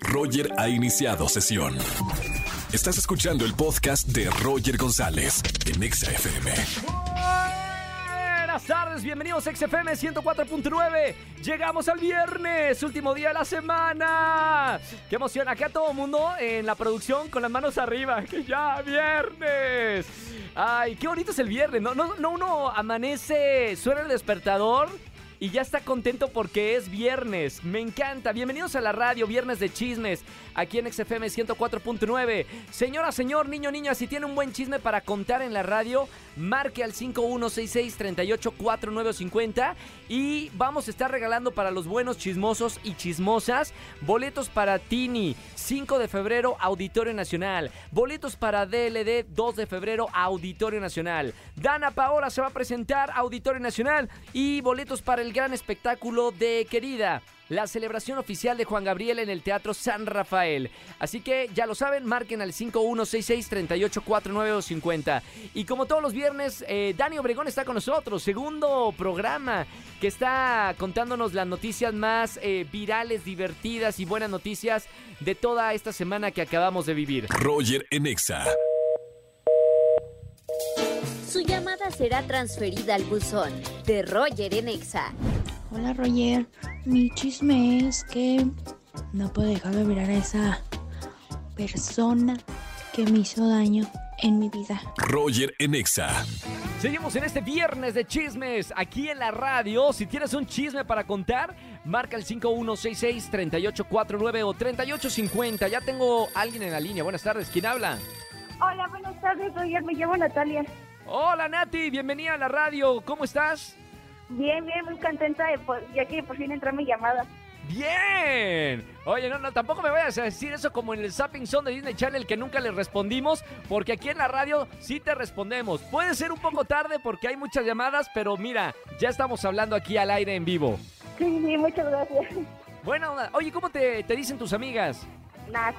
Roger ha iniciado sesión. Estás escuchando el podcast de Roger González en ExaFM. Buenas tardes, bienvenidos a XFM 104.9. Llegamos al viernes, último día de la semana. Qué emoción, acá todo mundo en la producción con las manos arriba. Que ya, viernes. Ay, qué bonito es el viernes. No, uno amanece, suena el despertador y ya está contento porque es viernes. Me encanta. Bienvenidos a la radio, viernes de chismes, aquí en XFM 104.9. Señora, señor, niño, niña, si tiene un buen chisme para contar en la radio, marque al 5166-384950 y vamos a estar regalando para los buenos chismosos y chismosas boletos para Tini, 5 de febrero, Auditorio Nacional. Boletos para DLD, 2 de febrero, Auditorio Nacional. Dana Paola se va a presentar, Auditorio Nacional, y boletos para el gran espectáculo de Querida, la celebración oficial de Juan Gabriel en el Teatro San Rafael. Así que ya lo saben, marquen al 5166-384950. Y como todos los viernes, Dani Obregón está con nosotros, segundo programa que está contándonos las noticias más virales, divertidas y buenas noticias de toda esta semana que acabamos de vivir. Roger en Exa. Su llamada será transferida al buzón de Roger en Exa. Hola Roger, mi chisme es que no puedo dejar de mirar a esa persona que me hizo daño en mi vida. Roger en Exa. Seguimos en este viernes de chismes aquí en la radio. Si tienes un chisme para contar, marca el 5166-3849 o 3850. Ya tengo a alguien en la línea. Buenas tardes, ¿quién habla? Hola, buenas tardes, Roger, me llamo Natalia. Hola Nati, bienvenida a la radio, ¿cómo estás? Bien, bien, muy contenta ya que por fin entró mi llamada. ¡Bien! Oye, no, tampoco me vayas a decir eso como en el Zapping Zone de Disney Channel que nunca les respondimos, porque aquí en la radio sí te respondemos. Puede ser un poco tarde porque hay muchas llamadas, pero mira, ya estamos hablando aquí al aire en vivo. Sí, muchas gracias. Bueno, oye, ¿cómo te dicen tus amigas? Nat.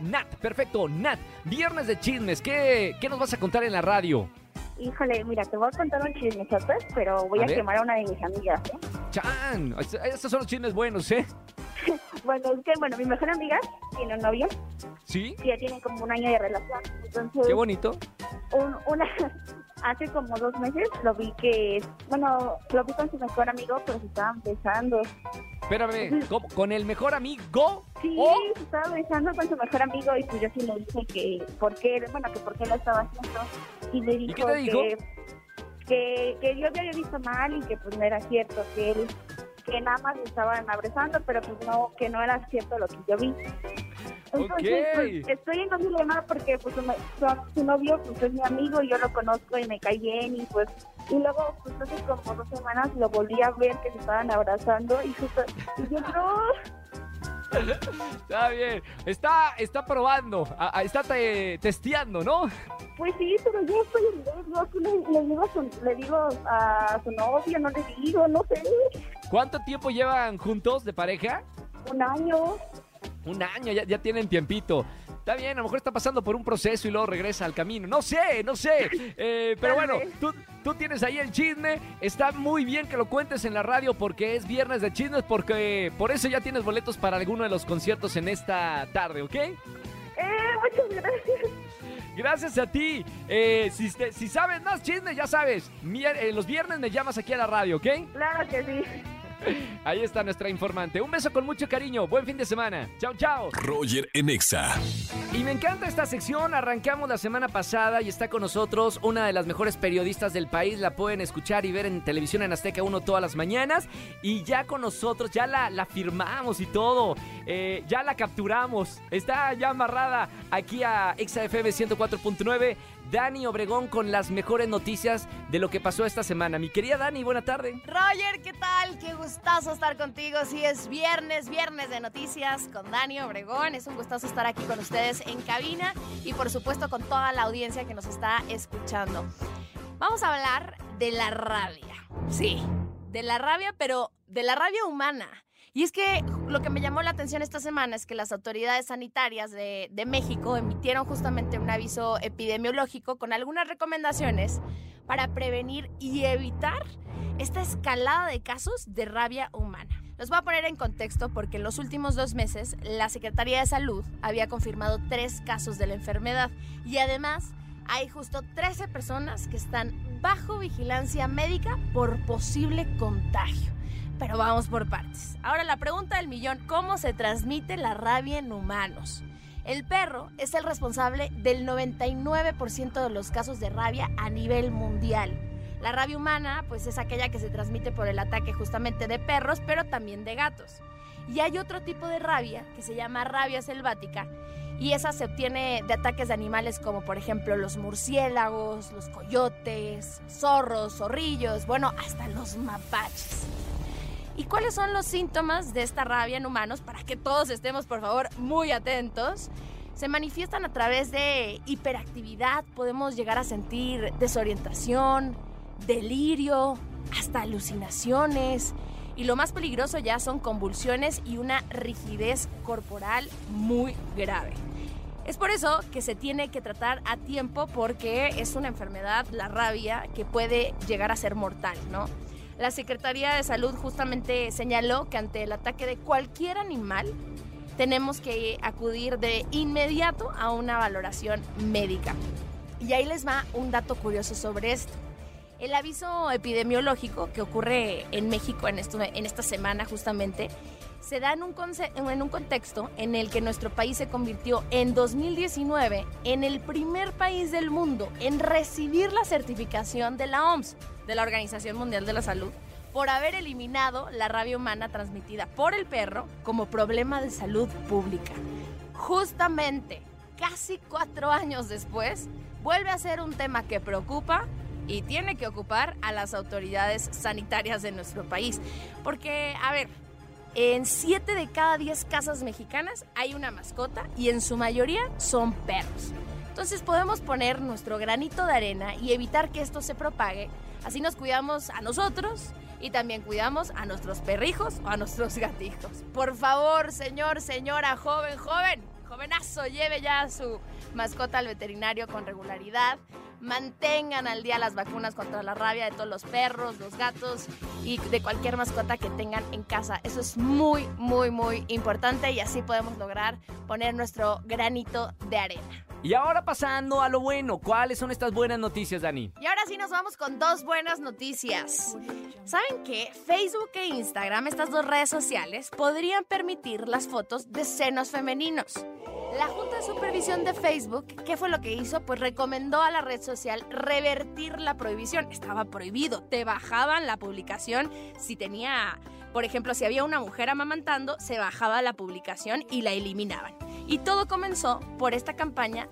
Nat, perfecto, Nat. Viernes de chismes, ¿qué nos vas a contar en la radio? Híjole, mira, te voy a contar un chisme, ¿sabes? Pero voy a quemar a una de mis amigas, ¿eh? ¡Chan! Estos son los chismes buenos, ¿eh? Bueno, es que, mi mejor amiga tiene un novio. ¿Sí? Y ya tienen como un año de relación. Entonces, ¡qué bonito! Hace como 2 meses lo vi que... Bueno, lo vi con su mejor amigo, pero se estaban besando. Espérame, ¿con el mejor amigo? Sí, se estaba besando con su mejor amigo y pues yo sí le dije que... ¿Por qué lo estaba haciendo? Y me dijo, ¿y qué te dijo? Que yo me había visto mal y que pues no era cierto, que él, que nada más estaban abrazando, pero pues no, que no era cierto lo que yo vi. Entonces, okay, pues, estoy en un dilema porque pues su novio pues es mi amigo, yo lo conozco y me cae bien y pues... Y luego, pues hace como 2 semanas lo volví a ver que se estaban abrazando y justo... Y yo, no... Está bien, está probando, está testeando, ¿no? Pues sí, pero yo estoy en riesgo, le digo a su novio, no le digo, no sé. ¿Cuánto tiempo llevan juntos de pareja? 1 año. 1 año, ya tienen tiempito. Está bien, a lo mejor está pasando por un proceso y luego regresa al camino. No sé. Pero bueno, tú tienes ahí el chisme. Está muy bien que lo cuentes en la radio porque es viernes de chismes, porque por eso ya tienes boletos para alguno de los conciertos en esta tarde, ¿ok? Muchas gracias. Gracias a ti. Si sabes más chismes, ya sabes. Los viernes me llamas aquí a la radio, ¿ok? Claro que sí. Ahí está nuestra informante. Un beso con mucho cariño. Buen fin de semana. Chao, chao. Roger en Exa. Y me encanta esta sección. Arrancamos la semana pasada y está con nosotros una de las mejores periodistas del país. La pueden escuchar y ver en televisión en Azteca 1 todas las mañanas. Y ya con nosotros, ya la firmamos y todo. Ya la capturamos. Está ya amarrada aquí a ExaFM 104.9. Dani Obregón con las mejores noticias de lo que pasó esta semana. Mi querida Dani, buena tarde. Roger, ¿qué tal? Qué gustazo estar contigo. Sí, es viernes de noticias con Dani Obregón. Es un gustazo estar aquí con ustedes en cabina y por supuesto con toda la audiencia que nos está escuchando. Vamos a hablar de la rabia. Sí, de la rabia, pero de la rabia humana. Y es que lo que me llamó la atención esta semana es que las autoridades sanitarias de México emitieron justamente un aviso epidemiológico con algunas recomendaciones para prevenir y evitar esta escalada de casos de rabia humana. Los voy a poner en contexto porque en los últimos 2 meses la Secretaría de Salud había confirmado 3 casos de la enfermedad y además hay justo 13 personas que están bajo vigilancia médica por posible contagio. Pero vamos por partes. Ahora la pregunta del millón, ¿cómo se transmite la rabia en humanos? El perro es el responsable del 99% de los casos de rabia a nivel mundial. La rabia humana, pues, es aquella que se transmite por el ataque justamente de perros, pero también de gatos. Y hay otro tipo de rabia que se llama rabia selvática, y esa se obtiene de ataques de animales como, por ejemplo, los murciélagos, los coyotes, zorros, zorrillos, bueno, hasta los mapaches. ¿Y cuáles son los síntomas de esta rabia en humanos? Para que todos estemos, por favor, muy atentos. Se manifiestan a través de hiperactividad, podemos llegar a sentir desorientación, delirio, hasta alucinaciones. Y lo más peligroso ya son convulsiones y una rigidez corporal muy grave. Es por eso que se tiene que tratar a tiempo porque es una enfermedad, la rabia, que puede llegar a ser mortal, ¿no? La Secretaría de Salud justamente señaló que ante el ataque de cualquier animal tenemos que acudir de inmediato a una valoración médica. Y ahí les va un dato curioso sobre esto. El aviso epidemiológico que ocurre en México en esta semana justamente se da en un contexto en el que nuestro país se convirtió en 2019 en el primer país del mundo en recibir la certificación de la OMS, de la Organización Mundial de la Salud, por haber eliminado la rabia humana transmitida por el perro como problema de salud pública. Justamente, casi 4 años después, vuelve a ser un tema que preocupa y tiene que ocupar a las autoridades sanitarias de nuestro país. Porque, a ver, en 7 de cada 10 casas mexicanas hay una mascota y en su mayoría son perros. Entonces podemos poner nuestro granito de arena y evitar que esto se propague. Así nos cuidamos a nosotros y también cuidamos a nuestros perrijos o a nuestros gatijos. Por favor, señor, señora, jovenazo, lleve ya a su mascota al veterinario con regularidad. Mantengan al día las vacunas contra la rabia de todos los perros, los gatos y de cualquier mascota que tengan en casa. Eso es muy, muy, muy importante y así podemos lograr poner nuestro granito de arena. Y ahora pasando a lo bueno, ¿cuáles son estas buenas noticias, Dani? Y ahora sí nos vamos con 2 buenas noticias. ¿Saben qué? Facebook e Instagram, estas 2 redes sociales, podrían permitir las fotos de senos femeninos. La Junta de Supervisión de Facebook, ¿qué fue lo que hizo? Pues recomendó a la red social revertir la prohibición. Estaba prohibido, te bajaban la publicación si tenía... Por ejemplo, si había una mujer amamantando, se bajaba la publicación y la eliminaban. Y todo comenzó por esta campaña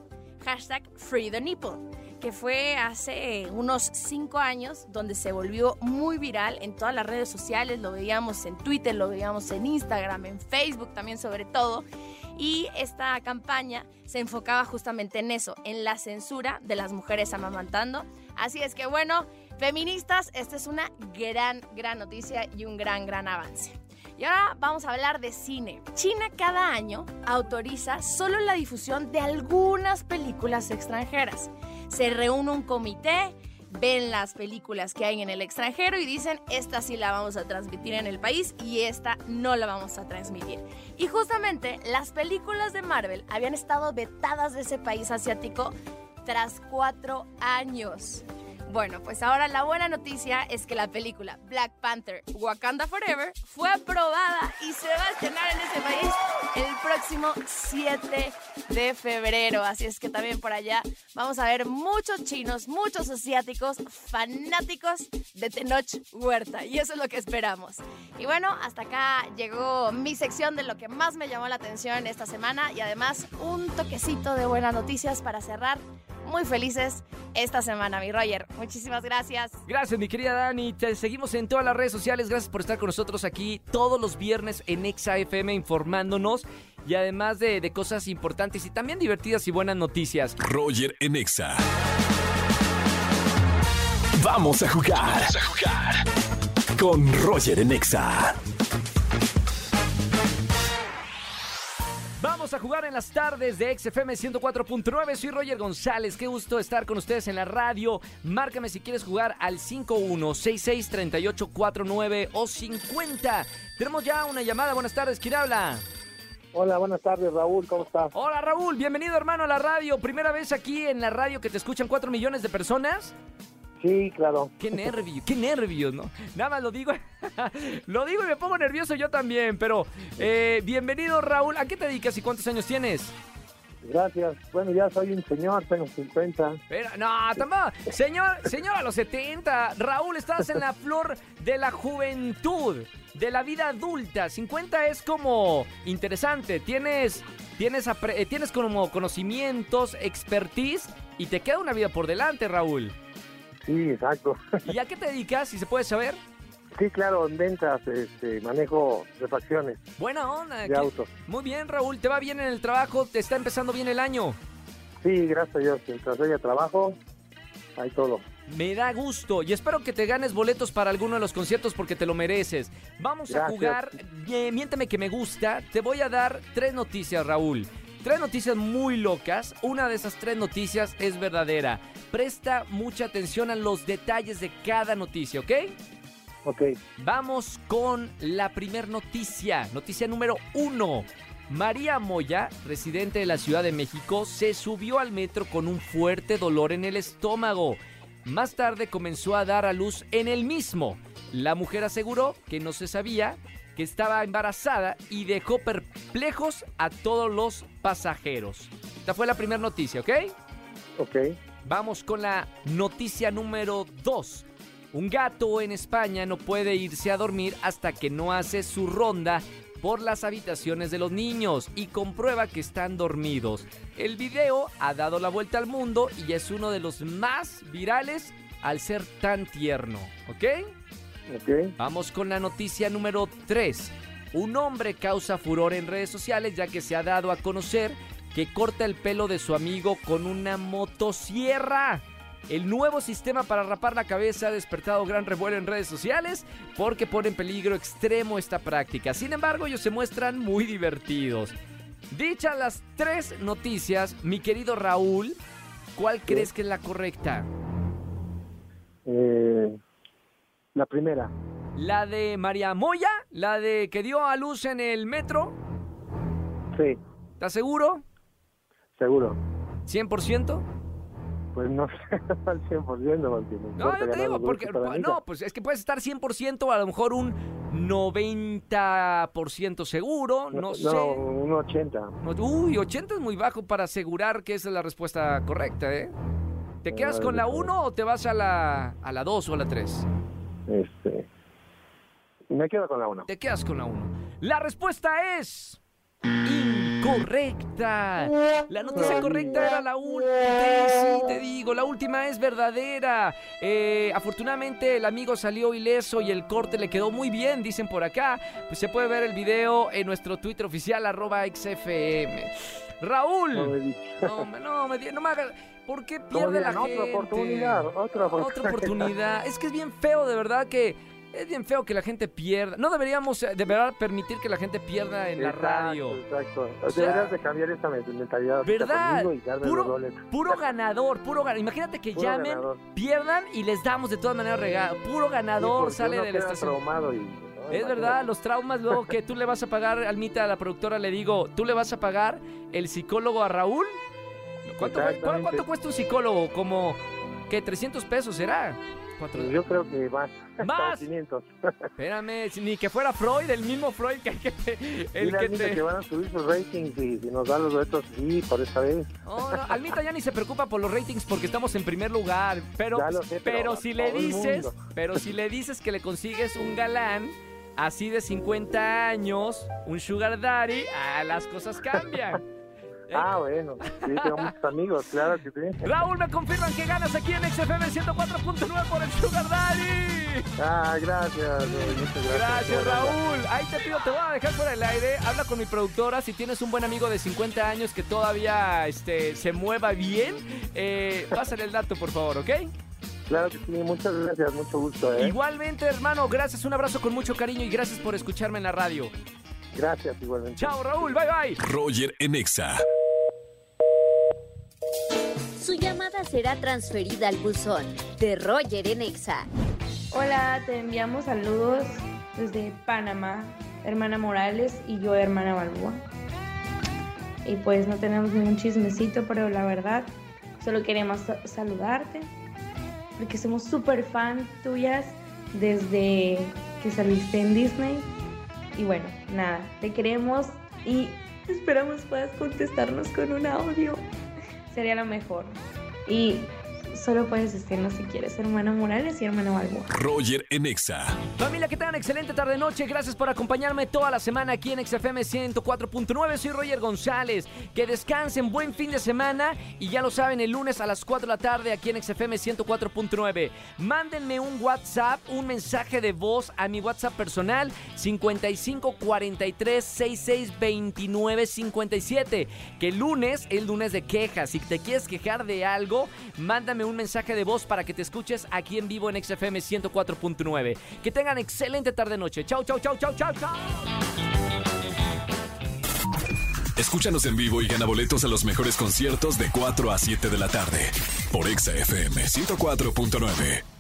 #FreeTheNipple, que fue hace unos 5 años, donde se volvió muy viral en todas las redes sociales. Lo veíamos en Twitter, lo veíamos en Instagram, en Facebook también sobre todo. Y esta campaña se enfocaba justamente en eso, en la censura de las mujeres amamantando. Así es que bueno... Feministas, esta es una gran noticia y un gran avance. Y ahora vamos a hablar de cine. China cada año autoriza solo la difusión de algunas películas extranjeras. Se reúne un comité, ven las películas que hay en el extranjero y dicen, esta sí la vamos a transmitir en el país y esta no la vamos a transmitir. Y justamente las películas de Marvel habían estado vetadas de ese país asiático tras 4 años. Bueno, pues ahora la buena noticia es que la película Black Panther, Wakanda Forever, fue aprobada y se va a estrenar en ese país el próximo 7 de febrero. Así es que también por allá vamos a ver muchos chinos, muchos asiáticos, fanáticos de Tenoch Huerta. Y eso es lo que esperamos. Y bueno, hasta acá llegó mi sección de lo que más me llamó la atención esta semana. Y además un toquecito de buenas noticias para cerrar. Muy felices esta semana, mi Roger. Muchísimas gracias. Gracias, mi querida Dani. Te seguimos en todas las redes sociales. Gracias por estar con nosotros aquí todos los viernes en ExaFM informándonos y además de cosas importantes y también divertidas y buenas noticias. Roger en Exa. Vamos a jugar. Vamos a jugar con Roger en Exa. Vamos a jugar en las tardes de XFM 104.9. Soy Roger González. Qué gusto estar con ustedes en la radio. Márcame si quieres jugar al 51663849 o 50 Tenemos ya una llamada. Buenas tardes, ¿quién habla? Hola, buenas tardes, Raúl, ¿cómo estás? Hola, Raúl, bienvenido, hermano, a la radio. ¿Primera vez aquí en la radio que te escuchan 4 millones de personas? Sí, claro. Qué nervios, ¿no? Nada más lo digo, lo digo y me pongo nervioso yo también, pero bienvenido, Raúl. ¿A qué te dedicas y cuántos años tienes? Gracias. Bueno, ya soy un señor, tengo 50. Pero, no, tampoco. Señor a los 70. Raúl, estás en la flor de la juventud, de la vida adulta. 50 es como interesante. Tienes como conocimientos, expertise y te queda una vida por delante, Raúl. Sí, exacto. ¿Y a qué te dedicas, si se puede saber? Sí, claro, en ventas, manejo refacciones. Buena onda. De autos. Muy bien, Raúl, ¿te va bien en el trabajo? ¿Te está empezando bien el año? Sí, gracias a Dios, mientras haya trabajo, hay todo. Me da gusto y espero que te ganes boletos para alguno de los conciertos porque te lo mereces. Vamos gracias. A jugar, miéntame que me gusta, te voy a dar 3 noticias, Raúl. 3 noticias muy locas, una de esas 3 noticias es verdadera. Presta mucha atención a los detalles de cada noticia, ¿ok? Ok. Vamos con la primer noticia, noticia número 1. María Moya, residente de la Ciudad de México, se subió al metro con un fuerte dolor en el estómago. Más tarde comenzó a dar a luz en el mismo. La mujer aseguró que no se sabía que estaba embarazada y dejó perplejos a todos los pasajeros. Esta fue la primera noticia, ¿ok? Ok. Vamos con la noticia número 2. Un gato en España no puede irse a dormir hasta que no hace su ronda por las habitaciones de los niños y comprueba que están dormidos. El video ha dado la vuelta al mundo y es uno de los más virales al ser tan tierno, ¿ok? Ok. Vamos con la noticia número 3. Un hombre causa furor en redes sociales ya que se ha dado a conocer que corta el pelo de su amigo con una motosierra. El nuevo sistema para rapar la cabeza ha despertado gran revuelo en redes sociales porque pone en peligro extremo esta práctica. Sin embargo, ellos se muestran muy divertidos. Dichas las 3 noticias, mi querido Raúl, ¿cuál crees que es la correcta? La primera. ¿La de María Moya? ¿La de que dio a luz en el metro? Sí. ¿Estás seguro? Seguro. ¿100%? Pues no sé, al 100%. Porque no, yo te digo, porque... No, pues es que puedes estar 100%, a lo mejor un 90% seguro, no sé. No, un 80. Uy, 80 es muy bajo para asegurar que esa es la respuesta correcta, ¿eh? ¿Te quedas con la 1 o te vas a la 2 o a la 3? Me quedo con la 1. Te quedas con la 1. La respuesta es... Correcta. La noticia correcta era la última. Sí, te digo, la última es verdadera. Afortunadamente el amigo salió ileso y el corte le quedó muy bien, dicen por acá. Pues se puede ver el video en nuestro Twitter oficial, @XFM. Raúl, no me hagas... ¿Por qué pierde la gente? Otra oportunidad. Es que es bien feo, de verdad que... Es bien feo que la gente pierda. No deberíamos de verdad permitir que la gente pierda en la radio. Exacto. O sea, deberías de cambiar esta mentalidad. ¿Verdad? Puro ganador. Imagínate que puro llamen, ganador. Pierdan y les damos de todas maneras regalos. Puro ganador sale de la estación. Es verdad, los traumas luego que tú le vas a pagar, Almita, a la productora le digo, ¿tú le vas a pagar el psicólogo a Raúl? ¿Cuánto cuesta un psicólogo? Como que $300 será. Yo creo que más. ¿Más? 500. Espérame, ni que fuera Freud, el mismo Freud que van a subir sus ratings y nos dan los retos, sí, por esta vez. Oh, no, Almita ya ni se preocupa por los ratings porque estamos en primer lugar. Pero si le dices que le consigues un galán así de 50 años, un sugar daddy, las cosas cambian. Bueno, sí, tengo muchos amigos, claro que sí. Raúl, me confirman que ganas aquí en XFM 104.9 por el Sugar Daddy. Gracias, Raúl. Ahí te pido, te voy a dejar por el aire. Habla con mi productora, si tienes un buen amigo de 50 años que todavía se mueva bien, pásale el dato, por favor, ¿ok? Claro que sí, muchas gracias, mucho gusto. Igualmente, hermano, gracias, un abrazo con mucho cariño y gracias por escucharme en la radio. Gracias, igualmente. Chao, Raúl, bye, bye. Roger en Exa. Su llamada será transferida al buzón de Roger en Exa. Hola, te enviamos saludos desde Panamá. hermana Morales, y yo, hermana Balboa. Y pues no tenemos ningún chismecito, pero la verdad, solo queremos saludarte, porque somos súper fan tuyas desde que saliste en Disney. Y bueno, nada, te queremos y esperamos puedas contestarnos con un audio. Sería lo mejor. Y solo puedes decirnos si quieres, hermano Morales y hermano Balboa. Roger en Exa. Familia, ¿qué tal? Excelente tarde-noche. Gracias por acompañarme toda la semana aquí en XFM 104.9. Soy Roger González. Que descansen, buen fin de semana. Y ya lo saben, el lunes a las 4 de la tarde aquí en XFM 104.9. Mándenme un WhatsApp, un mensaje de voz a mi WhatsApp personal 55 43 66 29 57. Que el lunes de quejas. Si te quieres quejar de algo, mándame un mensaje de voz para que te escuches aquí en vivo en XFM 104.9. Que tengan excelente tarde-noche. Chau, chau, chau, chau, chau, chau. Escúchanos en vivo y gana boletos a los mejores conciertos de 4 a 7 de la tarde por XFM 104.9.